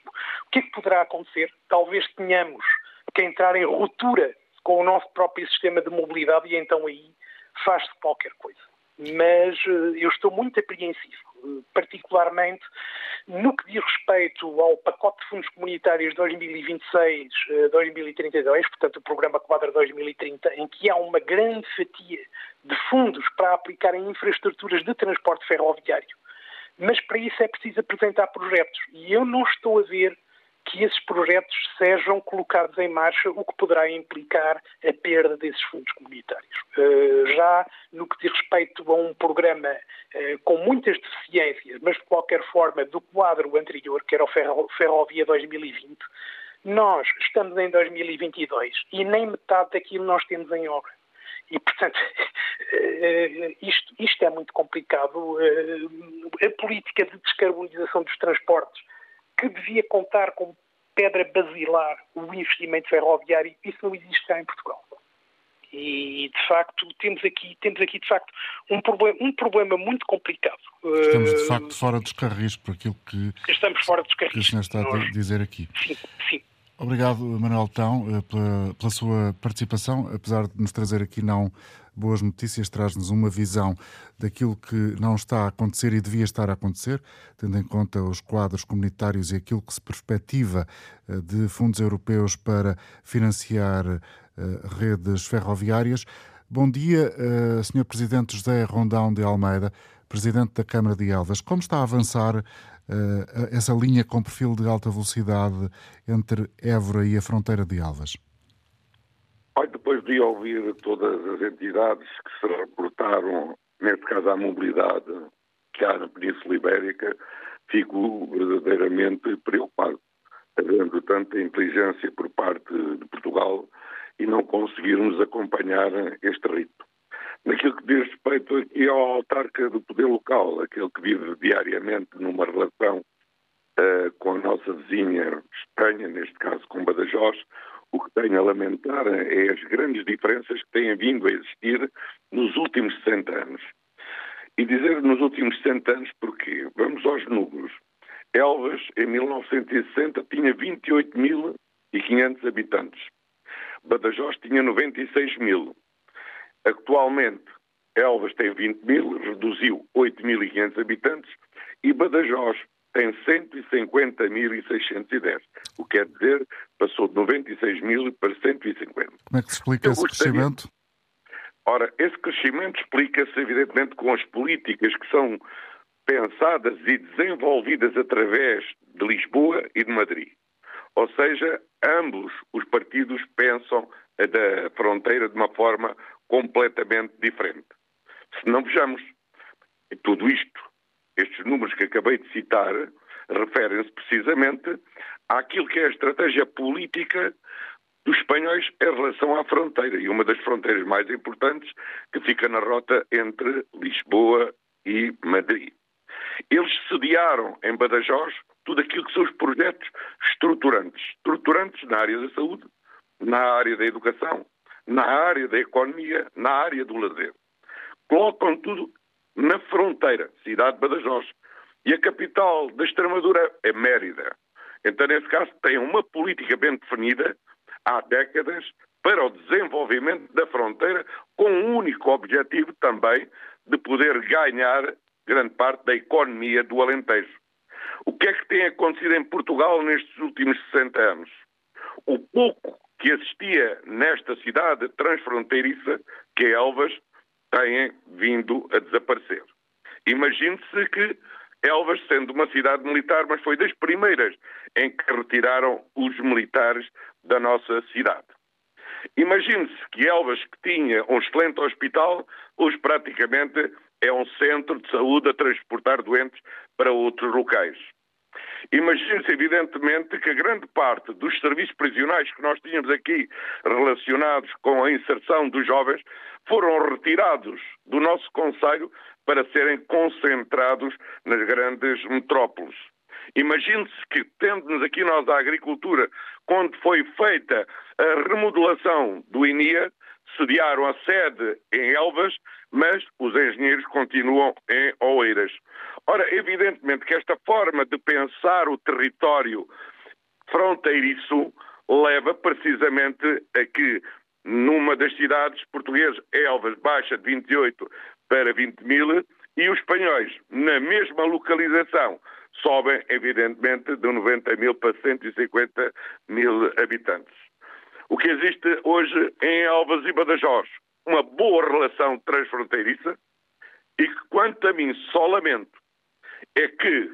o que, é que poderá acontecer. Talvez tenhamos que entrar em ruptura com o nosso próprio sistema de mobilidade e então aí faz-se qualquer coisa. Mas eu estou muito apreensivo, particularmente no que diz respeito ao pacote de fundos comunitários dois mil e vinte e seis a dois mil e trinta e dois, portanto o programa Quadra dois mil e trinta, em que há uma grande fatia de fundos para aplicar em infraestruturas de transporte ferroviário. Mas para isso é preciso apresentar projetos e eu não estou a ver que esses projetos sejam colocados em marcha, o que poderá implicar a perda desses fundos comunitários. Já no que diz respeito a um programa com muitas deficiências, mas de qualquer forma do quadro anterior, que era o Ferrovia dois mil e vinte, nós estamos em dois mil e vinte e dois e nem metade daquilo nós temos em obra. E, portanto, isto, isto é muito complicado. A política de descarbonização dos transportes, que devia contar como pedra basilar o investimento ferroviário, isso não existe cá em Portugal. E, de facto, temos aqui, temos aqui de facto, um problema, um problema muito complicado. Estamos, de facto, fora dos carris, por aquilo que, Estamos fora dos carris. que o senhor está a dizer aqui. Sim, sim. Obrigado, Manuel Tão, pela, pela sua participação. Apesar de nos trazer aqui não boas notícias, traz-nos uma visão daquilo que não está a acontecer e devia estar a acontecer, tendo em conta os quadros comunitários e aquilo que se perspectiva de fundos europeus para financiar redes ferroviárias. Bom dia, senhor Presidente José Rondão de Almeida, Presidente da Câmara de Elvas. Como está a avançar essa linha com perfil de alta velocidade entre Évora e a fronteira de Elvas? Depois de ouvir todas as entidades que se reportaram, neste caso à mobilidade que há na Península Ibérica, fico verdadeiramente preocupado, havendo tanta inteligência por parte de Portugal e não conseguirmos acompanhar este ritmo. Naquilo que diz respeito aqui ao autarca do poder local, aquele que vive diariamente numa relação uh, com a nossa vizinha Espanha, neste caso com Badajoz, o que tenho a lamentar é as grandes diferenças que têm vindo a existir nos últimos sessenta anos. E dizer nos últimos sessenta anos porquê? Vamos aos números. Elvas, em mil novecentos e sessenta, tinha vinte e oito mil e quinhentos habitantes. Badajoz tinha noventa e seis mil. Atualmente, Elvas tem vinte mil, reduziu oito mil e quinhentos habitantes, e Badajoz tem cento e cinquenta mil seiscentos e dez, o que quer dizer, passou de noventa e seis mil para cento e cinquenta. Como é que se explica esse crescimento? Ora, esse crescimento explica-se, evidentemente, com as políticas que são pensadas e desenvolvidas através de Lisboa e de Madrid. Ou seja, ambos os partidos pensam da fronteira de uma forma completamente diferente. Se não vejamos tudo isto, estes números que acabei de citar, referem-se precisamente àquilo que é a estratégia política dos espanhóis em relação à fronteira, e uma das fronteiras mais importantes que fica na rota entre Lisboa e Madrid. Eles sediaram em Badajoz tudo aquilo que são os projetos estruturantes. Estruturantes na área da saúde, na área da educação, na área da economia, na área do lazer. Colocam tudo na fronteira, cidade de Badajoz. E a capital da Extremadura é Mérida. Então, nesse caso, tem uma política bem definida há décadas para o desenvolvimento da fronteira, com o único objetivo também de poder ganhar grande parte da economia do Alentejo. O que é que tem acontecido em Portugal nestes últimos sessenta anos? O pouco que existia nesta cidade transfronteiriça, que é Elvas, têm vindo a desaparecer. Imagine-se que Elvas, sendo uma cidade militar, mas foi das primeiras em que retiraram os militares da nossa cidade. Imagine-se que Elvas, que tinha um excelente hospital, hoje praticamente é um centro de saúde a transportar doentes para outros locais. Imagine-se, evidentemente, que a grande parte dos serviços prisionais que nós tínhamos aqui relacionados com a inserção dos jovens foram retirados do nosso concelho para serem concentrados nas grandes metrópoles. Imagine-se que, tendo-nos aqui nós a agricultura, quando foi feita a remodelação do I N I A, sediaram a sede em Elvas, mas os engenheiros continuam em Oeiras. Ora, evidentemente que esta forma de pensar o território fronteiriço leva precisamente a que numa das cidades portuguesas, Elvas baixa de vinte e oito para vinte mil e os espanhóis, na mesma localização, sobem evidentemente de noventa mil para cento e cinquenta mil habitantes. O que existe hoje em Elvas e Badajoz? Uma boa relação transfronteiriça e que, quanto a mim, só lamento é que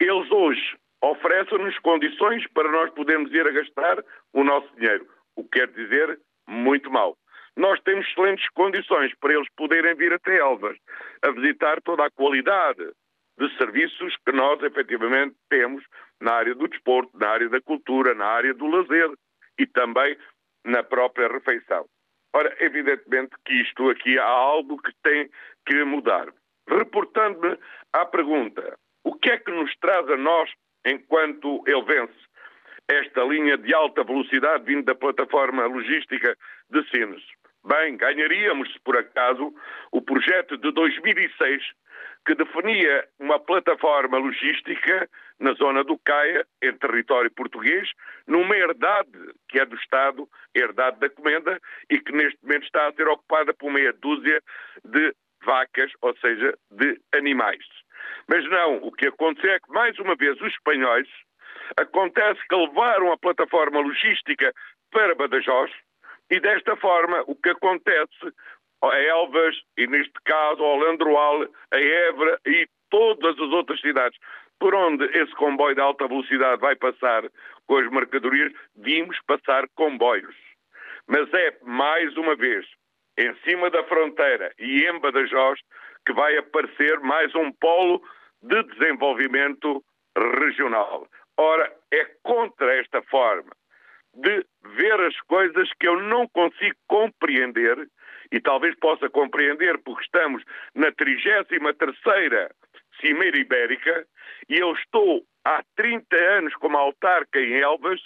eles hoje oferecem-nos condições para nós podermos ir a gastar o nosso dinheiro, o que quer dizer muito mal. Nós temos excelentes condições para eles poderem vir até Elvas, a visitar toda a qualidade de serviços que nós efetivamente temos na área do desporto, na área da cultura, na área do lazer e também na própria refeição. Ora, evidentemente que isto aqui há algo que tem que mudar. Reportando-me à pergunta, o que é que nos traz a nós, enquanto elvenses, esta linha de alta velocidade vindo da plataforma logística de Sines? Bem, ganharíamos, se por acaso, o projeto de dois mil e seis, que definia uma plataforma logística na zona do Caia, em território português, numa herdade que é do Estado, herdade da Comenda, e que neste momento está a ser ocupada por meia dúzia de vacas, ou seja, de animais. Mas não, o que aconteceu é que, mais uma vez, os espanhóis, acontece que levaram a plataforma logística para Badajoz, e desta forma, o que acontece a Elvas, e neste caso ao Landroal, a Évora e todas as outras cidades por onde esse comboio de alta velocidade vai passar com as mercadorias, vimos passar comboios. Mas é, mais uma vez, em cima da fronteira e em Badajoz, que vai aparecer mais um polo de desenvolvimento regional. Ora, é contra esta forma de ver as coisas que eu não consigo compreender, e talvez possa compreender porque estamos na trigésima terceira Cimeira Ibérica e eu estou há trinta anos como autarca em Elvas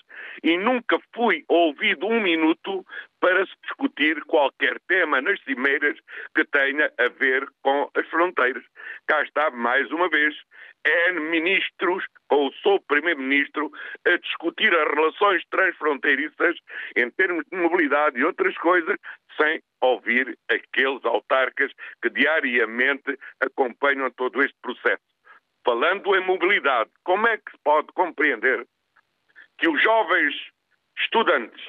e nunca fui ouvido um minuto para se discutir qualquer tema nas cimeiras que tenha a ver com as fronteiras. Cá está, mais uma vez, N ministros, ou sou primeiro-ministro, a discutir as relações transfronteiriças em termos de mobilidade e outras coisas, sem ouvir aqueles autarcas que diariamente acompanham todo este processo. Falando em mobilidade, como é que se pode compreender que os jovens estudantes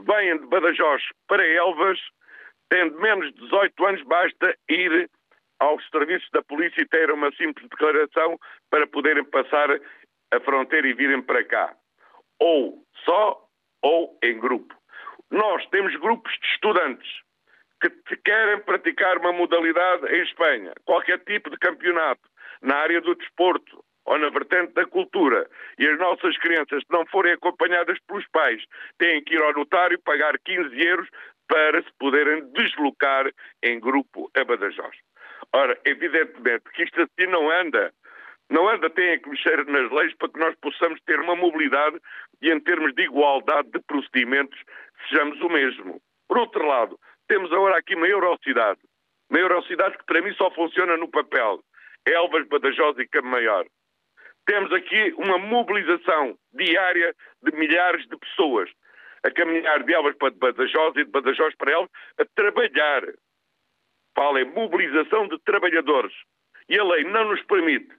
vêm de Badajoz para Elvas, tendo menos de dezoito anos, basta ir aos serviços da polícia e terem uma simples declaração para poderem passar a fronteira e virem para cá? Ou só, ou em grupo. Nós temos grupos de estudantes que querem praticar uma modalidade em Espanha, qualquer tipo de campeonato, na área do desporto ou na vertente da cultura, e as nossas crianças, se não forem acompanhadas pelos pais, têm que ir ao notário e pagar quinze euros para se poderem deslocar em grupo a Badajoz. Ora, evidentemente que isto assim não anda. Não anda, tem que mexer nas leis para que nós possamos ter uma mobilidade e, em termos de igualdade de procedimentos, sejamos o mesmo. Por outro lado, temos agora aqui uma Eurocidade. Uma Eurocidade que, para mim, só funciona no papel. Elvas, Badajoz e Campo Maior. Temos aqui uma mobilização diária de milhares de pessoas a caminhar de Elvas para Badajoz e de Badajoz para Elvas, a trabalhar. Fala em mobilização de trabalhadores. E a lei não nos permite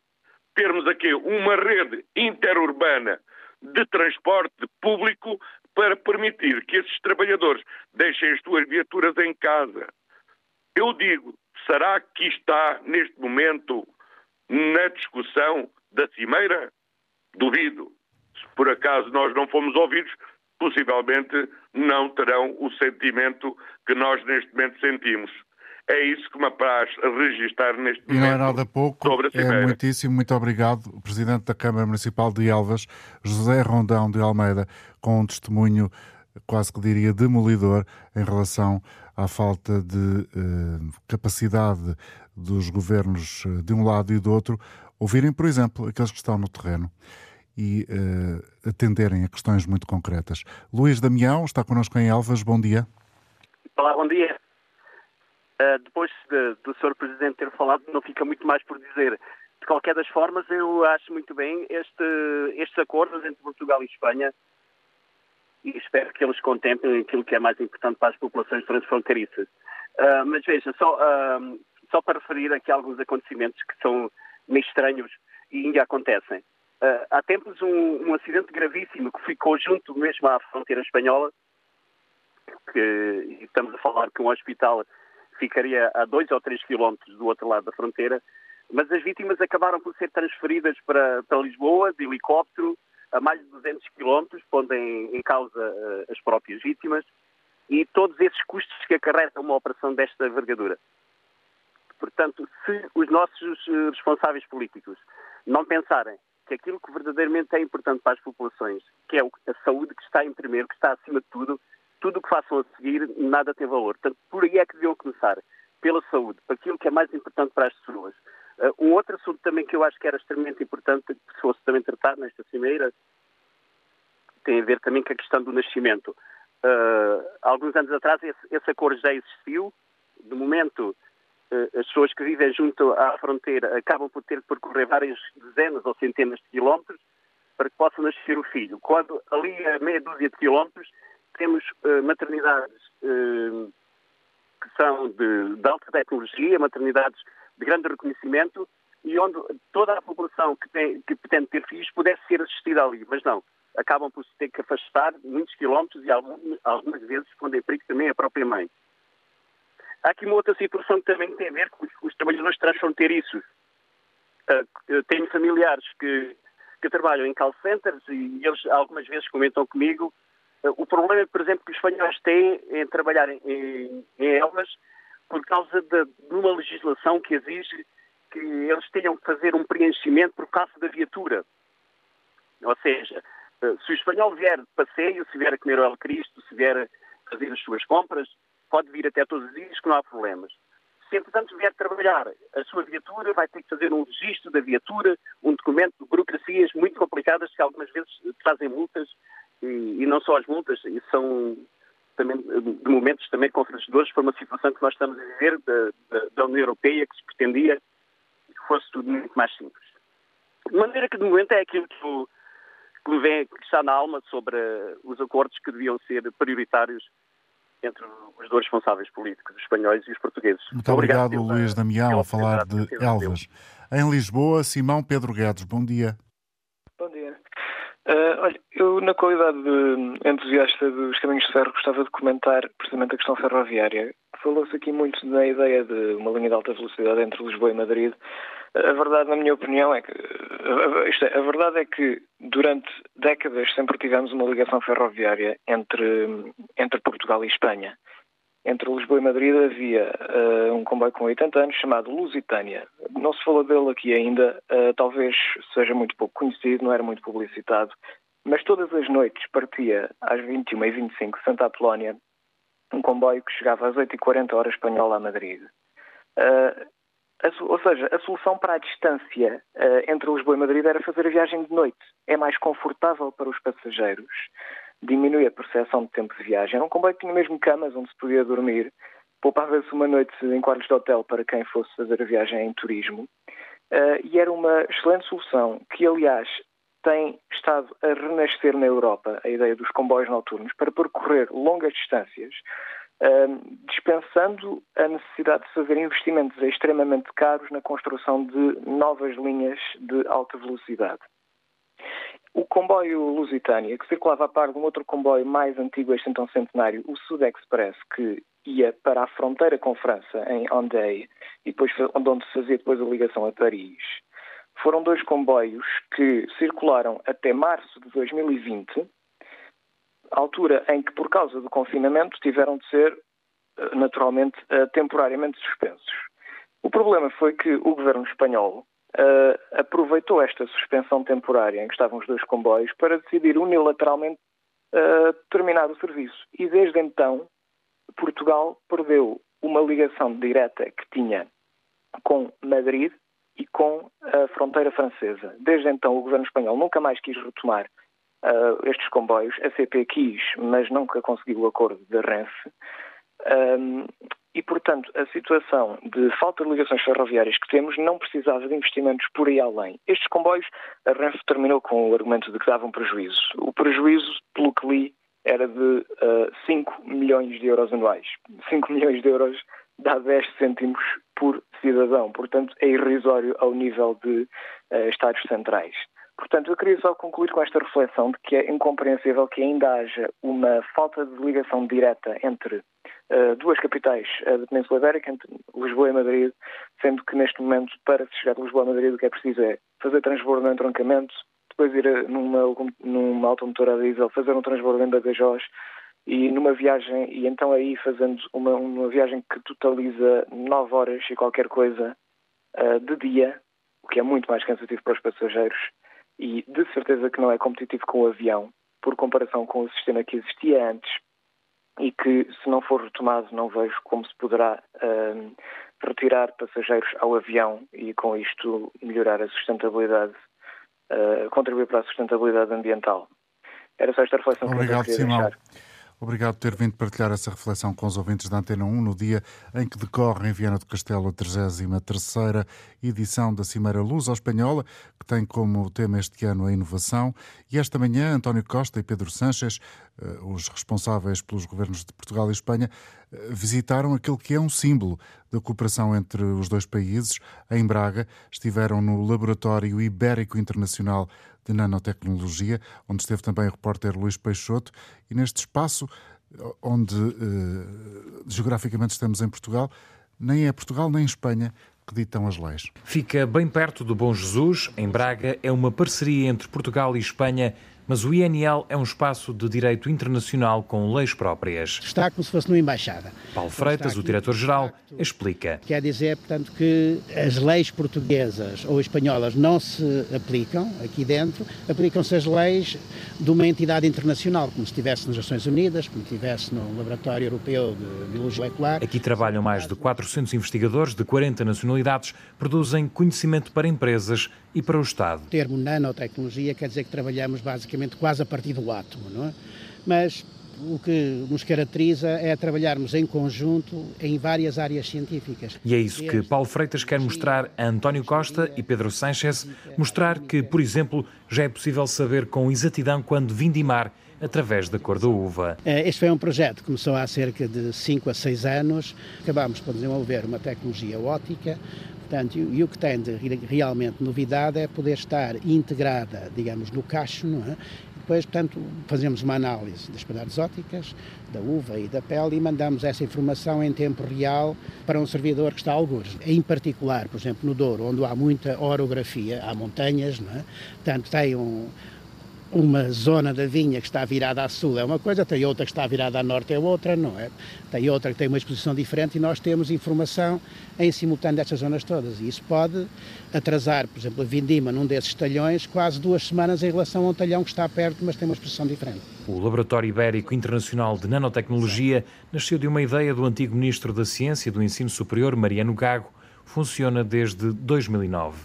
termos aqui uma rede interurbana de transporte público para permitir que esses trabalhadores deixem as suas viaturas em casa. Eu digo, será que está neste momento na discussão da Cimeira? Duvido. Se por acaso nós não fomos ouvidos, possivelmente não terão o sentimento que nós neste momento sentimos. É isso que me apraz registar neste momento. E não é nada pouco, é muitíssimo. Muito obrigado, o Presidente da Câmara Municipal de Elvas, José Rondão de Almeida, com um testemunho quase que diria demolidor em relação à falta de eh, capacidade dos governos de um lado e do outro ouvirem, por exemplo, aqueles que estão no terreno e eh, atenderem a questões muito concretas. Luís Damião está connosco em Elvas. Bom dia. Olá, bom dia. Uh, depois de, do senhor Presidente ter falado, não fica muito mais por dizer. De qualquer das formas, eu acho muito bem este, estes acordos entre Portugal e Espanha e espero que eles contemplem aquilo que é mais importante para as populações transfronteiriças. Uh, mas veja, só, uh, só para referir aqui alguns acontecimentos que são meio estranhos e ainda acontecem. Uh, há tempos um, um acidente gravíssimo que ficou junto mesmo à fronteira espanhola, que estamos a falar que um hospital ficaria a dois ou três quilómetros do outro lado da fronteira, mas as vítimas acabaram por ser transferidas para, para Lisboa, de helicóptero, a mais de duzentos quilómetros, pondo em, em causa uh, as próprias vítimas, e todos esses custos que acarreta uma operação desta envergadura. Portanto, se os nossos uh, responsáveis políticos não pensarem que aquilo que verdadeiramente é importante para as populações, que é a saúde que está em primeiro, que está acima de tudo, tudo o que façam a seguir, nada tem valor. Portanto, por aí é que deviam começar, pela saúde, para aquilo que é mais importante para as pessoas. Uh, um outro assunto também que eu acho que era extremamente importante, que fosse também tratado nesta cimeira, tem a ver também com a questão do nascimento. Uh, alguns anos atrás esse, esse acordo já existiu. De momento, uh, as pessoas que vivem junto à fronteira acabam por ter de percorrer várias dezenas ou centenas de quilómetros para que possa nascer o filho. Quando ali a meia dúzia de quilómetros temos uh, maternidades uh, que são de, de alta tecnologia, maternidades de grande reconhecimento, e onde toda a população que, tem, que pretende ter filhos pudesse ser assistida ali, mas não. Acabam por se ter que afastar muitos quilómetros e algumas vezes escondem perigo também a própria mãe. Há aqui uma outra situação que também tem a ver com os, os trabalhadores transfronteiriços. Uh, tenho familiares que, que trabalham em call centers e eles algumas vezes comentam comigo uh, o problema, por exemplo, que os espanhóis têm em trabalhar em, em, em Elvas por causa de, de uma legislação que exige que eles tenham que fazer um preenchimento por causa da viatura. Ou seja, se o espanhol vier de passeio, se vier a comer o El Cristo, se vier a fazer as suas compras, pode vir até todos os dias que não há problemas. Se, entretanto, vier trabalhar a sua viatura, vai ter que fazer um registro da viatura, um documento de burocracias muito complicadas que algumas vezes trazem multas, e, e não só as multas, e são também, de momentos também constrangedores para uma situação que nós estamos a viver da, da, da União Europeia, que se pretendia que fosse tudo muito mais simples. De maneira que, de momento, é aquilo que o que me vem, que está na alma sobre os acordos que deviam ser prioritários entre os dois responsáveis políticos, os espanhóis e os portugueses. Muito obrigado, obrigado Luís Damião, a falar de Elvas. Em Lisboa, Simão Pedro Guedes, bom dia. Bom dia. Uh, olha, eu, na qualidade de entusiasta dos caminhos de ferro, gostava de comentar precisamente a questão ferroviária. Falou-se aqui muito na ideia de uma linha de alta velocidade entre Lisboa e Madrid. A verdade, na minha opinião, é que isto é, a verdade é que durante décadas sempre tivemos uma ligação ferroviária entre, entre Portugal e Espanha. Entre Lisboa e Madrid havia uh, um comboio com oitenta anos chamado Lusitânia. Não se falou dele aqui ainda, uh, talvez seja muito pouco conhecido, não era muito publicitado, mas todas as noites partia às vinte e uma e vinte e cinco de Santa Apolónia um comboio que chegava às oito e quarenta hora espanhola a Madrid. Uh, Ou seja, a solução para a distância uh, entre Lisboa e Madrid era fazer a viagem de noite. É mais confortável para os passageiros, diminui a percepção de tempo de viagem. Era um comboio que tinha mesmo camas onde se podia dormir, poupava-se uma noite em quartos de hotel para quem fosse fazer a viagem em turismo. Uh, e era uma excelente solução que, aliás, tem estado a renascer na Europa, a ideia dos comboios noturnos, para percorrer longas distâncias, Uh, dispensando a necessidade de fazer investimentos extremamente caros na construção de novas linhas de alta velocidade. O comboio Lusitânia, que circulava a par de um outro comboio mais antigo, este então centenário, o Sud Express, que ia para a fronteira com França, em Andei, e depois onde se fazia depois a ligação a Paris. Foram dois comboios que circularam até março de dois mil e vinte, altura em que, por causa do confinamento, tiveram de ser, naturalmente, temporariamente suspensos. O problema foi que o governo espanhol uh, aproveitou esta suspensão temporária em que estavam os dois comboios para decidir unilateralmente uh, terminar o serviço. E, desde então, Portugal perdeu uma ligação direta que tinha com Madrid e com a fronteira francesa. Desde então, o governo espanhol nunca mais quis retomar Uh, estes comboios. A C P quis, mas nunca conseguiu o acordo da RENFE. Um, e, portanto, a situação de falta de ligações ferroviárias que temos não precisava de investimentos por aí além. Estes comboios, a RENFE terminou com o argumento de que davam prejuízo. O prejuízo, pelo que li, era de uh, cinco milhões de euros anuais. cinco milhões de euros dá dez cêntimos por cidadão, portanto é irrisório ao nível de uh, Estados centrais. Portanto, eu queria só concluir com esta reflexão de que é incompreensível que ainda haja uma falta de ligação direta entre uh, duas capitais uh, da Península Ibérica, entre Lisboa e Madrid, sendo que neste momento, para se chegar de Lisboa a Madrid, o que é preciso é fazer transbordo no entroncamento, depois ir numa, numa automotora a diesel, fazer um transbordo em Badajoz, e numa viagem, e então aí fazendo uma, uma viagem que totaliza nove horas e qualquer coisa uh, de dia, o que é muito mais cansativo para os passageiros, e de certeza que não é competitivo com o avião, por comparação com o sistema que existia antes, e que, se não for retomado, não vejo como se poderá uh, retirar passageiros ao avião e, com isto, melhorar a sustentabilidade, uh, contribuir para a sustentabilidade ambiental. Era só esta reflexão. Obrigado, que eu queria deixar. Obrigado por ter vindo partilhar essa reflexão com os ouvintes da Antena um no dia em que decorre em Viana do Castelo a trigésima terceira edição da Cimeira Luso-Espanhola, que tem como tema este ano a inovação. E esta manhã, António Costa e Pedro Sánchez, os responsáveis pelos governos de Portugal e Espanha, visitaram aquele que é um símbolo da cooperação entre os dois países. Em Braga, estiveram no Laboratório Ibérico Internacional de Nanotecnologia, onde esteve também o repórter Luís Peixoto, e neste espaço, onde eh, geograficamente estamos em Portugal, nem é Portugal nem Espanha que ditam as leis. Fica bem perto do Bom Jesus, em Braga, é uma parceria entre Portugal e Espanha, mas o I N L é um espaço de direito internacional com leis próprias. Está como se fosse numa embaixada. Paulo Freitas, o diretor-geral, explica. Quer dizer, portanto, que as leis portuguesas ou espanholas não se aplicam aqui dentro, aplicam-se as leis de uma entidade internacional, como se estivesse nas Nações Unidas, como se estivesse no Laboratório Europeu de Biologia Molecular. Aqui trabalham mais de quatrocentos investigadores de quarenta nacionalidades, produzem conhecimento para empresas e para o Estado. O termo nanotecnologia quer dizer que trabalhamos basicamente quase a partir do átomo, não é? Mas o que nos caracteriza é trabalharmos em conjunto em várias áreas científicas. E é isso que Paulo Freitas quer mostrar a António Costa e Pedro Sánchez, mostrar que, por exemplo, já é possível saber com exatidão quando vindimar através da cor da uva. Este foi um projeto que começou há cerca de cinco a seis anos. Acabámos por desenvolver uma tecnologia óptica. Portanto, e o que tem de realmente novidade é poder estar integrada, digamos, no cacho, não é? Depois, portanto, fazemos uma análise das qualidades ópticas, da uva e da pele e mandamos essa informação em tempo real para um servidor que está a algures. Em particular, por exemplo, no Douro, onde há muita orografia, há montanhas, não é? Portanto, tem um... Uma zona da vinha que está virada a sul é uma coisa, tem outra que está virada a norte é outra, não é? Tem outra que tem uma exposição diferente e nós temos informação em simultâneo destas zonas todas. E isso pode atrasar, por exemplo, a vindima num desses talhões quase duas semanas em relação a um talhão que está perto, mas tem uma exposição diferente. O Laboratório Ibérico Internacional de Nanotecnologia nasceu de uma ideia do antigo Ministro da Ciência e do Ensino Superior, Mariano Gago. Funciona desde dois mil e nove.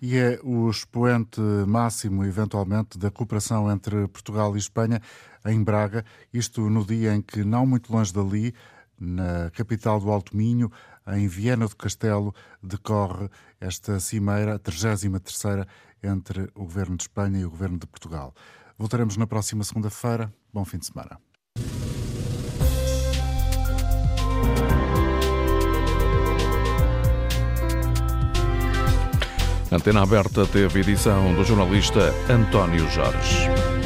E é o expoente máximo, eventualmente, da cooperação entre Portugal e Espanha em Braga, isto no dia em que, não muito longe dali, na capital do Alto Minho, em Viana do Castelo, decorre esta cimeira, a trigésima terceira, entre o Governo de Espanha e o Governo de Portugal. Voltaremos na próxima segunda-feira. Bom fim de semana. Antena Aberta teve edição do jornalista António Jorge.